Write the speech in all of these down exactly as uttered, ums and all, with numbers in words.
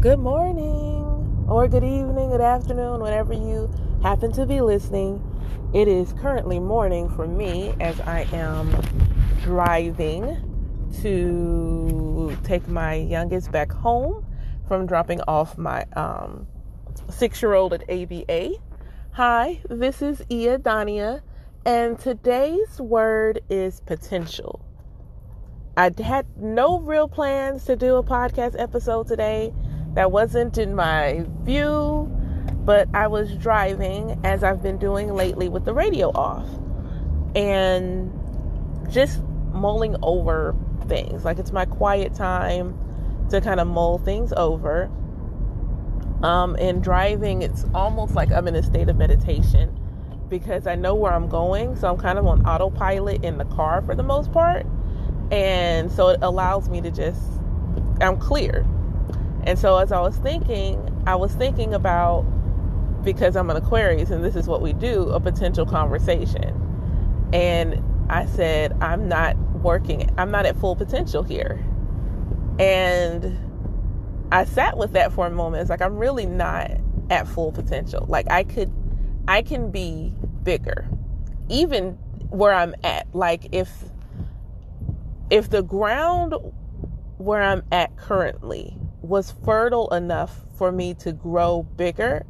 good morning or good evening, good afternoon, whenever you happen to be listening. It is currently morning for me as I am driving to take my youngest back home from dropping off my um, six-year-old at A B A. Hi, this is Ia Dania, and today's word is potential. I had no real plans to do a podcast episode today. That wasn't in my view, but I was driving as I've been doing lately with the radio off and just mulling over things. Like, it's my quiet time to kind of mull things over. Um, and driving, it's almost like I'm in a state of meditation because I know where I'm going. So I'm kind of on autopilot in the car for the most part. And so it allows me to just, I'm clear. And so as I was thinking, I was thinking about, because I'm an Aquarius and this is what we do, a potential conversation. And I said, I'm not working, I'm not at full potential here. And I sat with that for a moment. It's like, I'm really not at full potential. Like, I could, I can be bigger, even where I'm at. Like, if... If the ground where I'm at currently was fertile enough for me to grow bigger,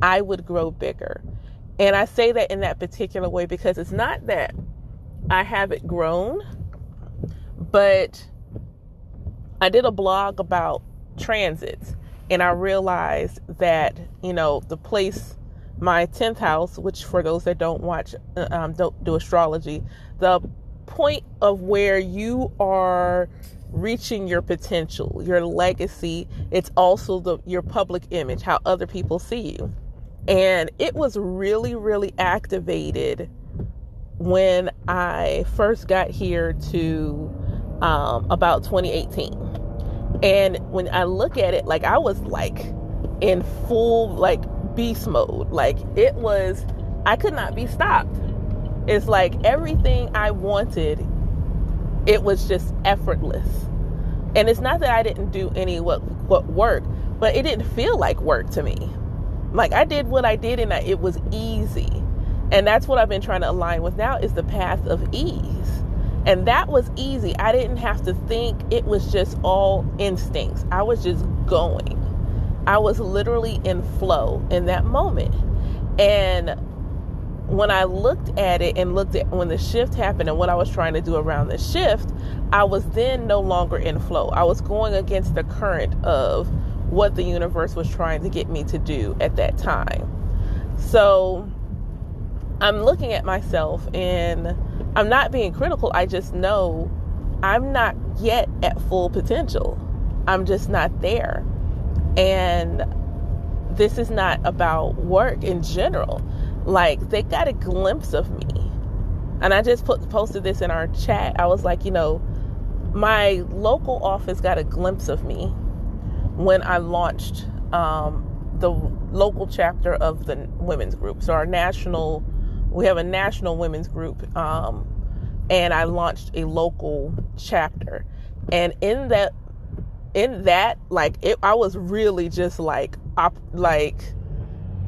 I would grow bigger. And I say that in that particular way because it's not that I haven't grown, but I did a blog about transits and I realized that, you know, the place, my tenth house, which for those that don't watch, um, don't do astrology, the point of where you are reaching your potential, your legacy, it's also the your public image, how other people see you. And it was really, really activated when I first got here to um, about twenty eighteen. And when I look at it, like, I was like in full like beast mode. Like, it was, I could not be stopped. It's like everything I wanted, it was just effortless. And it's not that I didn't do any what, what work, but it didn't feel like work to me. Like, I did what I did and I, it was easy. And that's what I've been trying to align with now is the path of ease. And that was easy. I didn't have to think. It was just all instincts. I was just going. I was literally in flow in that moment. And when I looked at it and looked at when the shift happened and what I was trying to do around the shift, I was then no longer in flow. I was going against the current of what the universe was trying to get me to do at that time. So I'm looking at myself and I'm not being critical. I just know I'm not yet at full potential. I'm just not there. And this is not about work in general. Like, they got a glimpse of me. And I just put, posted this in our chat. I was like, you know, my local office got a glimpse of me when I launched um, the local chapter of the women's group. So our national, we have a national women's group. Um, and I launched a local chapter. And in that, in that, like, it, I was really just like, op, like,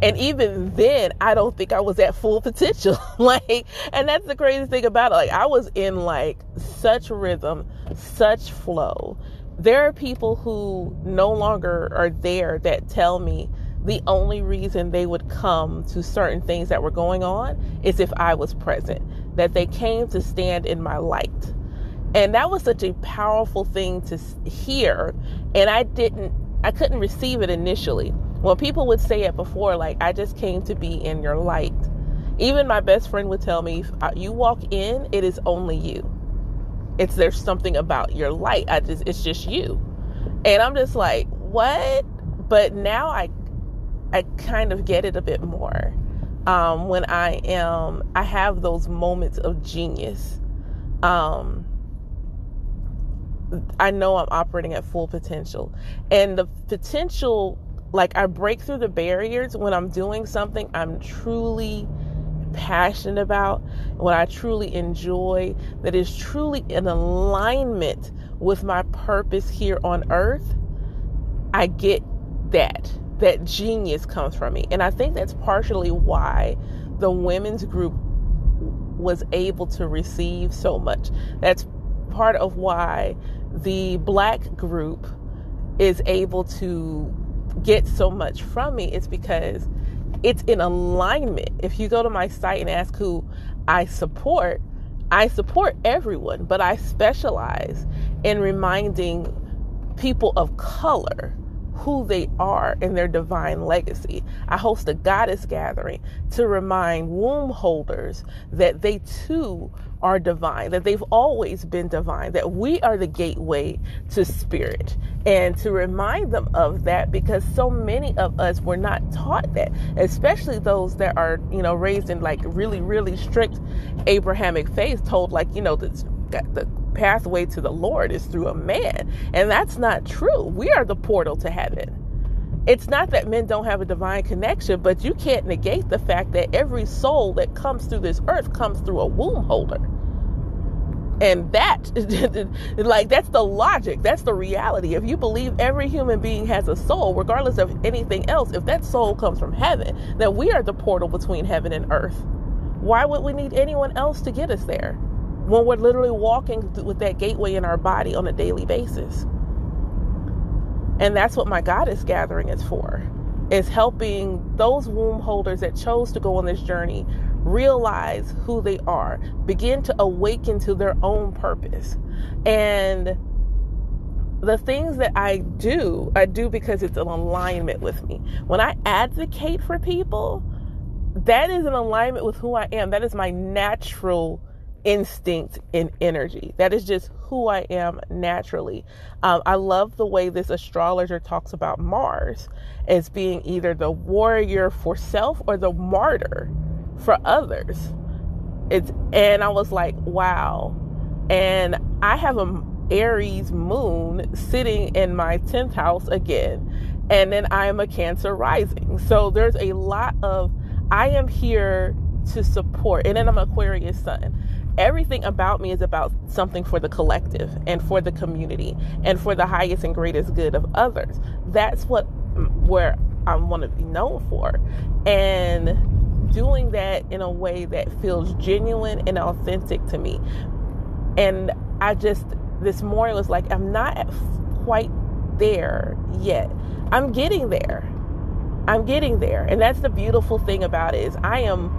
and even then, I don't think I was at full potential. Like, and that's the crazy thing about it. Like, I was in like such rhythm, such flow. There are people who no longer are there that tell me the only reason they would come to certain things that were going on is if I was present, that they came to stand in my light. And that was such a powerful thing to hear. And I didn't, I couldn't receive it initially. Well, people would say it before, like, I just came to be in your light. Even my best friend would tell me, if you walk in, it is only you. It's, there's something about your light. I just, it's just you. And I'm just like, what? But now I, I kind of get it a bit more. Um, when I am, I have those moments of genius. Um, I know I'm operating at full potential, and the potential, like, I break through the barriers when I'm doing something I'm truly passionate about, what I truly enjoy, that is truly in alignment with my purpose here on earth. I get that. That genius comes from me. And I think that's partially why the women's group was able to receive so much. That's part of why the Black group is able to get so much from me. It's because it's in alignment. If you go to my site and ask who I support, I support everyone, but I specialize in reminding people of color who they are in their divine legacy. I host a goddess gathering to remind womb holders that they too are divine, that they've always been divine, that we are the gateway to spirit, and to remind them of that, because so many of us were not taught that, especially those that are, you know, raised in like really, really strict Abrahamic faith, told like, you know, that's got the pathway to the Lord is through a man. And that's not true. We are the portal to heaven. It's not that men don't have a divine connection, but you can't negate the fact that every soul that comes through this earth comes through a womb holder. And that, like, that's the logic. That's the reality. If you believe every human being has a soul, regardless of anything else, if that soul comes from heaven, then we are the portal between heaven and earth. Why would we need anyone else to get us there, when we're literally walking with that gateway in our body on a daily basis? And that's what my goddess gathering is for, is helping those womb holders that chose to go on this journey realize who they are, begin to awaken to their own purpose. And the things that I do, I do because it's in alignment with me. When I advocate for people, that is in alignment with who I am. That is my natural instinct and energy. That is just who I am naturally. Um, I love the way this astrologer talks about Mars as being either the warrior for self or the martyr for others. It's, and I was like, wow. And I have an Aries moon sitting in my tenth house again. And then I am a Cancer rising. So there's a lot of, I am here to support. And then I'm an Aquarius sun. Everything about me is about something for the collective and for the community and for the highest and greatest good of others. That's what where I want to be known for. And doing that in a way that feels genuine and authentic to me. And I just, this morning was like, I'm not quite there yet. I'm getting there. I'm getting there. And that's the beautiful thing about it, is I am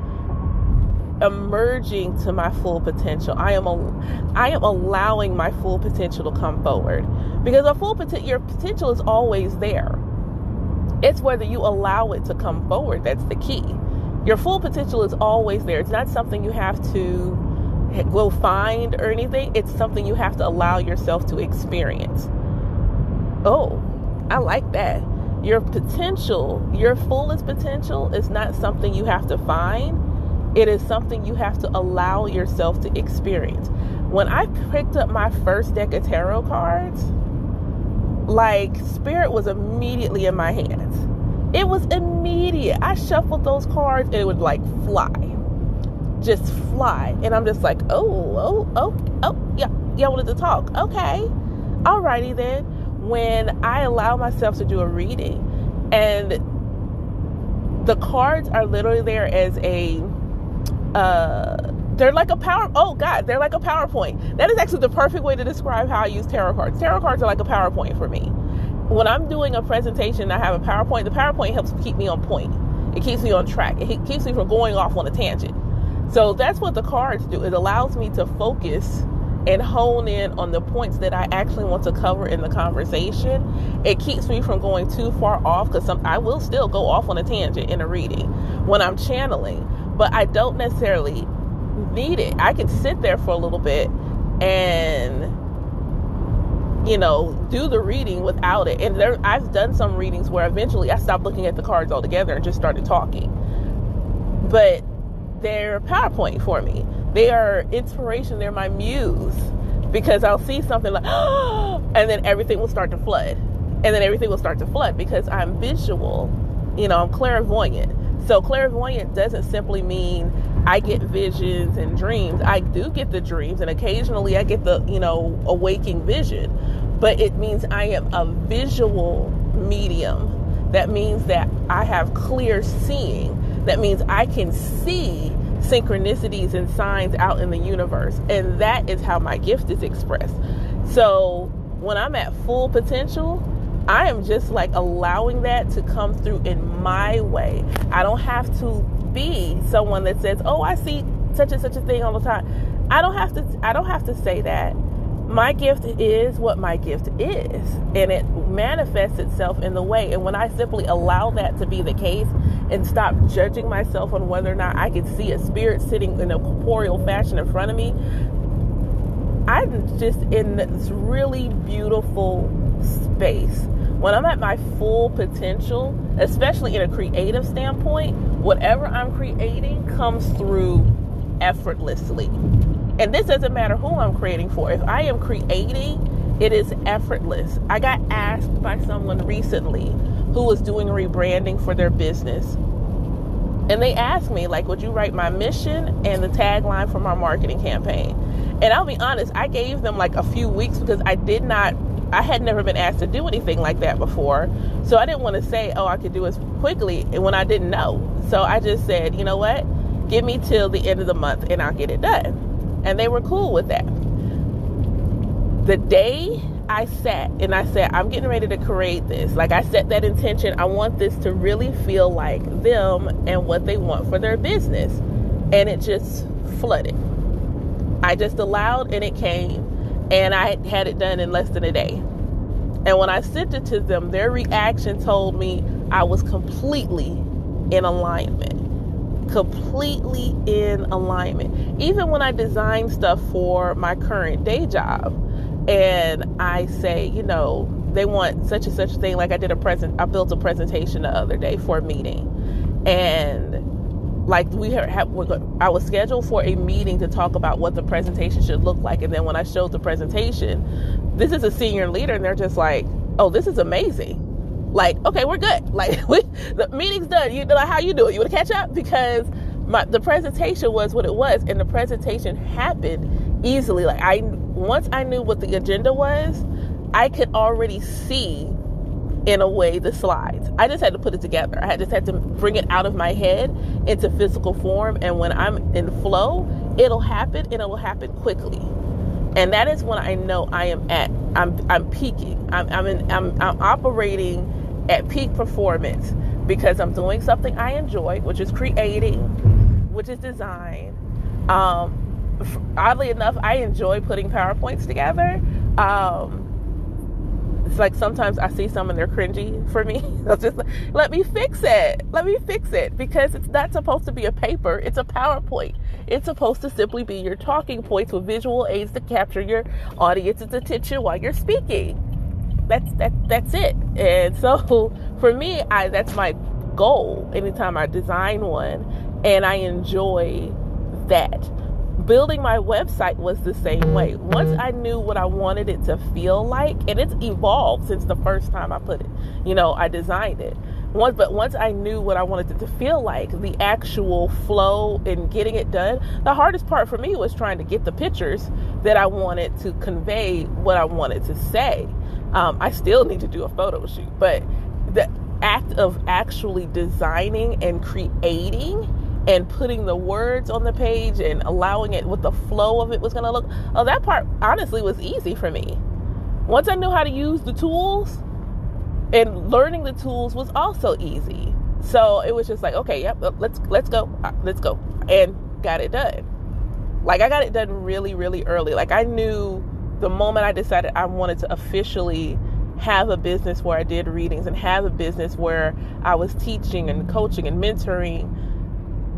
emerging to my full potential. I am a, I am allowing my full potential to come forward, because a full potential, your potential is always there. It's whether you allow it to come forward that's the key. Your full potential is always there. It's not something you have to go find or anything. It's something you have to allow yourself to experience. Oh, I like that. Your potential, your fullest potential, is not something you have to find. It is something you have to allow yourself to experience. When I picked up my first deck of tarot cards, like, spirit was immediately in my hands. It was immediate. I shuffled those cards and it would like fly, just fly. And I'm just like, oh, oh, oh, oh, yeah, y'all wanted to talk. Okay. Alrighty then. When I allow myself to do a reading, and the cards are literally there as a, Uh, they're like a power. Oh God, they're like a PowerPoint. That is actually the perfect way to describe how I use tarot cards. Tarot cards are like a PowerPoint for me. When I'm doing a presentation and I have a PowerPoint, the PowerPoint helps keep me on point. It keeps me on track. It keeps me from going off on a tangent. So that's what the cards do. It allows me to focus and hone in on the points that I actually want to cover in the conversation. It keeps me from going too far off, because some I will still go off on a tangent in a reading when I'm channeling, but I don't necessarily need it. I can sit there for a little bit and, you know, do the reading without it. And there, I've done some readings where eventually I stopped looking at the cards altogether and just started talking. But they're PowerPoint for me. They are inspiration. They're my muse, because I'll see something like, oh, and then everything will start to flood. And then everything will start to flood because I'm visual. You know, I'm clairvoyant. So clairvoyant doesn't simply mean I get visions and dreams. I do get the dreams, and occasionally I get the, you know, awakening vision, but it means I am a visual medium. That means that I have clear seeing. That means I can see synchronicities and signs out in the universe. And that is how my gift is expressed. So when I'm at full potential, I am just like allowing that to come through in my way. I don't have to be someone that says, oh, I see such and such a thing all the time. I don't have to, I don't have to say that. My gift is what my gift is, and it manifests itself in the way. And when I simply allow that to be the case and stop judging myself on whether or not I can see a spirit sitting in a corporeal fashion in front of me, I'm just in this really beautiful space. When I'm at my full potential, especially in a creative standpoint, whatever I'm creating comes through effortlessly. And this doesn't matter who I'm creating for. If I am creating, it is effortless. I got asked by someone recently who was doing rebranding for their business. And they asked me, like, would you write my mission and the tagline for my marketing campaign? And I'll be honest, I gave them like a few weeks because I did not, I had never been asked to do anything like that before. So I didn't want to say, oh, I could do it quickly when I didn't know. So I just said, you know what? Give me till the end of the month and I'll get it done. And they were cool with that. The day I sat and I said, I'm getting ready to create this. Like, I set that intention. I want this to really feel like them and what they want for their business. And it just flooded. I just allowed and it came. And I had it done in less than a day. And when I sent it to them, their reaction told me I was completely in alignment. Completely in alignment. Even when I design stuff for my current day job and I say, you know, they want such and such a thing. Like I did a present, I built a presentation the other day for a meeting, and like we had, I was scheduled for a meeting to talk about what the presentation should look like. And then when I showed the presentation, this is a senior leader, and they're just like, oh, this is amazing. Like, okay, we're good. Like, we, the meeting's done. You know, like, how you do it? You want to catch up? Because my, the presentation was what it was, and the presentation happened easily. Like, I once I knew what the agenda was, I could already see, in a way, the slides. I just had to put it together. I had, just had to bring it out of my head into physical form, and when I'm in flow, it'll happen, and it'll happen quickly. And that is when I know I am at, I'm, I'm peaking. I'm, I'm, in, I'm, I'm operating at peak performance, because I'm doing something I enjoy, which is creating, which is design. Um, oddly enough, I enjoy putting PowerPoints together. Um, it's like sometimes I see some and they're cringy for me. I'll just like, let me fix it. Let me fix it, because it's not supposed to be a paper. It's a PowerPoint. It's supposed to simply be your talking points with visual aids to capture your audience's attention while you're speaking. That's that. That's it. And so for me, I that's my goal anytime I design one, and I enjoy that. Building my website was the same way. Once I knew what I wanted it to feel like, and it's evolved since the first time I put it, you know, I designed it. Once, but once I knew what I wanted it to feel like, the actual flow and getting it done, the hardest part for me was trying to get the pictures that I wanted to convey what I wanted to say. Um, I still need to do a photo shoot, but the act of actually designing and creating and putting the words on the page and allowing it what the flow of it was going to look, oh, that part honestly was easy for me. Once I knew how to use the tools, and learning the tools was also easy. So it was just like, okay, yep, let's let's go, let's go, and got it done. Like, I got it done really, really early. Like, I knew the moment I decided I wanted to officially have a business where I did readings and have a business where I was teaching and coaching and mentoring,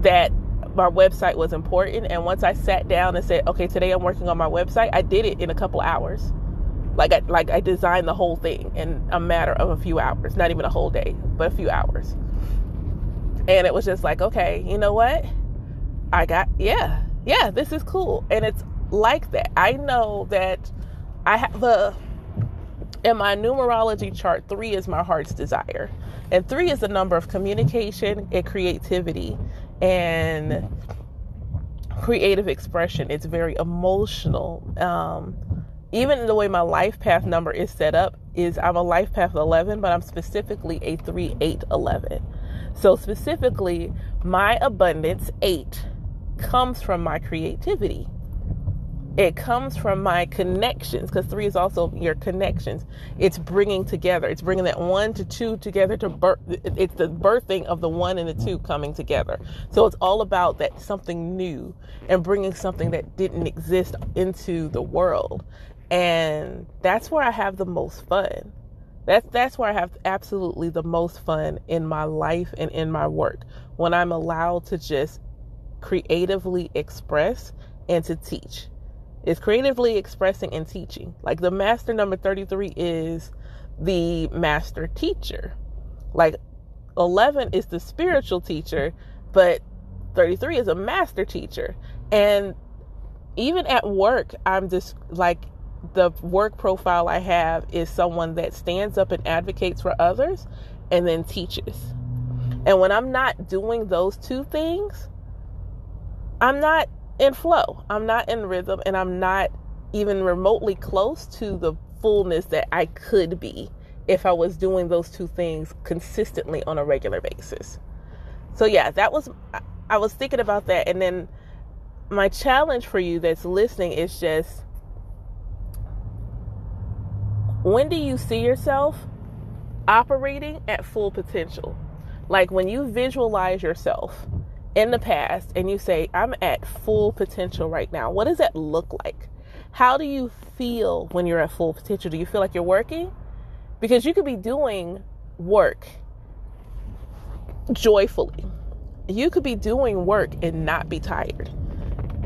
that my website was important. And once I sat down and said, okay, today I'm working on my website, I did it in a couple hours. Like I, like I designed the whole thing in a matter of a few hours, not even a whole day, but a few hours. And it was just like, okay, you know what? I got, yeah, yeah, this is cool. And it's like that. I know that I have the, in my numerology chart, three is my heart's desire. And three is the number of communication and creativity and creative expression. It's very emotional. Um, Even the way my life path number is set up, is I'm a life path eleven, but I'm specifically a three eight eleven. So specifically, my abundance eight comes from my creativity. It comes from my connections, because three is also your connections. It's bringing together. It's bringing that one to two together to birth. It's the birthing of the one and the two coming together. So it's all about that something new and bringing something that didn't exist into the world. And that's where I have the most fun. That's, that's where I have absolutely the most fun in my life and in my work. When I'm allowed to just creatively express and to teach. It's creatively expressing and teaching. Like the master number thirty-three is the master teacher. Like eleven is the spiritual teacher, but thirty-three is a master teacher. And even at work, I'm just like, the work profile I have is someone that stands up and advocates for others and then teaches. And when I'm not doing those two things, I'm not in flow, I'm not in rhythm, and I'm not even remotely close to the fullness that I could be if I was doing those two things consistently on a regular basis. So yeah, that was, I was thinking about that. And then my challenge for you that's listening is just, when do you see yourself operating at full potential? Like when you visualize yourself in the past and you say, I'm at full potential right now. What does that look like? How do you feel when you're at full potential? Do you feel like you're working? Because you could be doing work joyfully. You could be doing work and not be tired.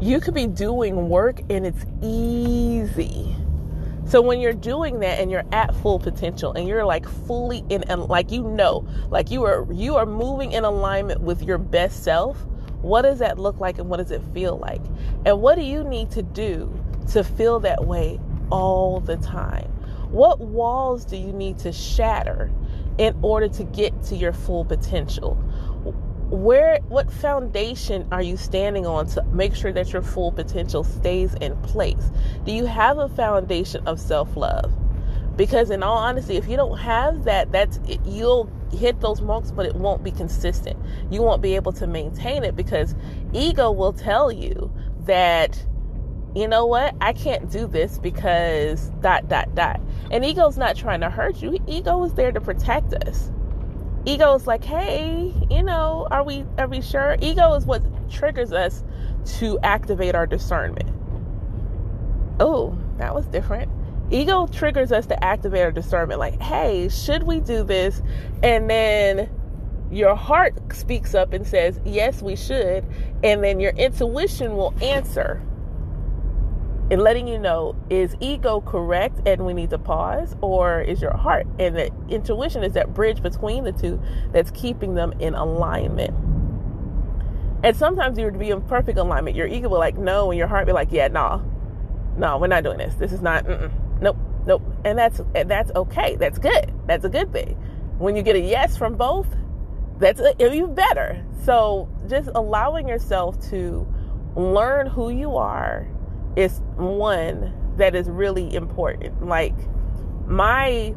You could be doing work and it's easy. So when you're doing that and you're at full potential and you're like fully in, and like, you know, like you are, you are moving in alignment with your best self. What does that look like? And what does it feel like? And what do you need to do to feel that way all the time? What walls do you need to shatter in order to get to your full potential? Where, what foundation are you standing on to make sure that your full potential stays in place? Do you have a foundation of self-love? Because in all honesty, if you don't have that, that's, you'll hit those marks, but it won't be consistent. You won't be able to maintain it because ego will tell you that, you know what, I can't do this because dot, dot, dot. And ego's not trying to hurt you. Ego is there to protect us. Ego's like, hey, you know, are we are we sure? Ego is what triggers us to activate our discernment. Oh, that was different. Ego triggers us to activate our discernment. Like, hey, should we do this? And then your heart speaks up and says, yes, we should. And then your intuition will answer and letting you know, is ego correct and we need to pause, or is your heart? And that intuition is that bridge between the two that's keeping them in alignment. And sometimes you would be in perfect alignment. Your ego will like, no, and your heart be like, yeah, nah, nah, we're not doing this. This is not, mm-mm, nope, nope. And that's, that's okay. That's good. That's a good thing. When you get a yes from both, that's even better. So just allowing yourself to learn who you are is one that is really important. Like my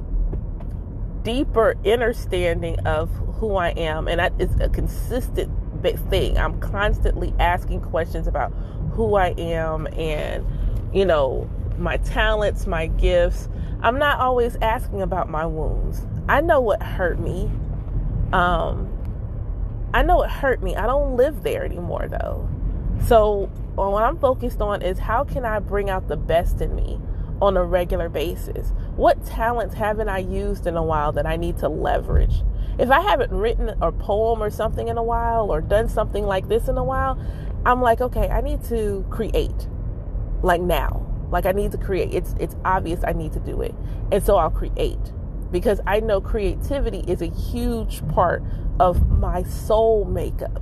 deeper understanding of who I am, and I, it's a consistent thing. I'm constantly asking questions about who I am and, you know, my talents, my gifts. I'm not always asking about my wounds. I know what hurt me. Um, I know it hurt me. I don't live there anymore though. So what I'm focused on is, how can I bring out the best in me on a regular basis? What talents haven't I used in a while that I need to leverage? If I haven't written a poem or something in a while, or done something like this in a while, I'm like, okay, I need to create like now, like I need to create. It's, it's obvious I need to do it. And so I'll create, because I know creativity is a huge part of my soul makeup.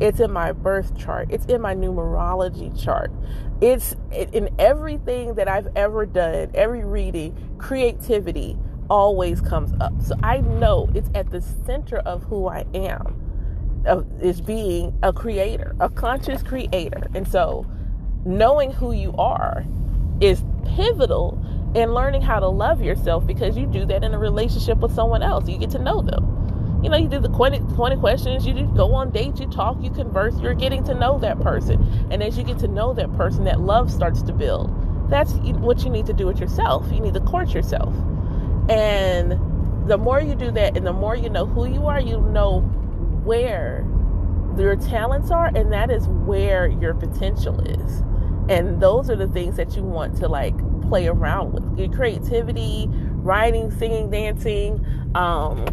It's in my birth chart. It's in my numerology chart. It's in everything that I've ever done, every reading, creativity always comes up. So I know it's at the center of who I am, of, is being a creator, a conscious creator. And so knowing who you are is pivotal and learning how to love yourself, because you do that in a relationship with someone else. You get to know them. You know, you do the twenty questions, you do go on dates, you talk, you converse, you're getting to know that person. And as you get to know that person, that love starts to build. That's what you need to do with yourself. You need to court yourself. And the more you do that, and the more you know who you are, you know where your talents are, and that is where your potential is. And those are the things that you want to, like, play around with. Your creativity, writing, singing, dancing, um,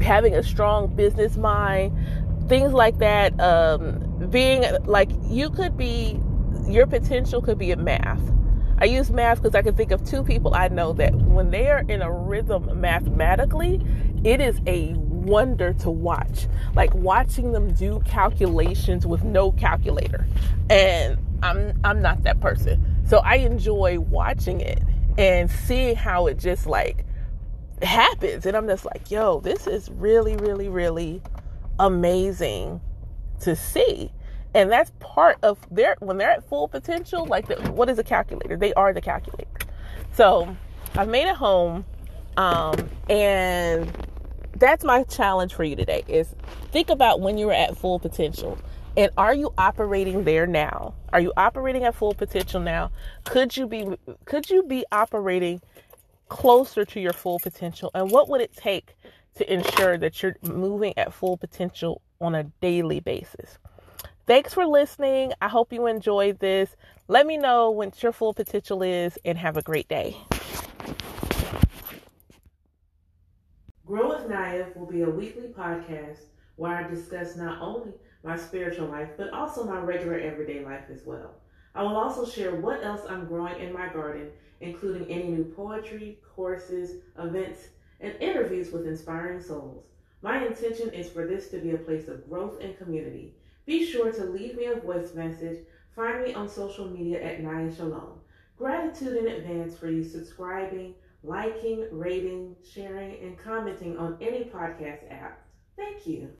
having a strong business mind, things like that. Um, being, like, you could be, your potential could be in math. I use math because I can think of two people I know that when they are in a rhythm mathematically, it is a wonder to watch. Like, watching them do calculations with no calculator. And I'm I'm not that person. So I enjoy watching it and seeing how it just, like, happens. And I'm just like, yo, this is really, really, really amazing to see. And that's part of their, when they're at full potential, like, the, what is a calculator? They are the calculator. So I've made it home. Um, and that's my challenge for you today, is think about when you were at full potential. And are you operating there now? Are you operating at full potential now? Could you be, could you be operating closer to your full potential? And what would it take to ensure that you're moving at full potential on a daily basis? Thanks for listening. I hope you enjoyed this. Let me know what your full potential is, and have a great day. Grow with Naif will be a weekly podcast where I discuss not only my spiritual life, but also my regular everyday life as well. I will also share what else I'm growing in my garden, including any new poetry, courses, events, and interviews with inspiring souls. My intention is for this to be a place of growth and community. Be sure to leave me a voice message. Find me on social media at Naya Shalom. Gratitude in advance for you subscribing, liking, rating, sharing, and commenting on any podcast app. Thank you.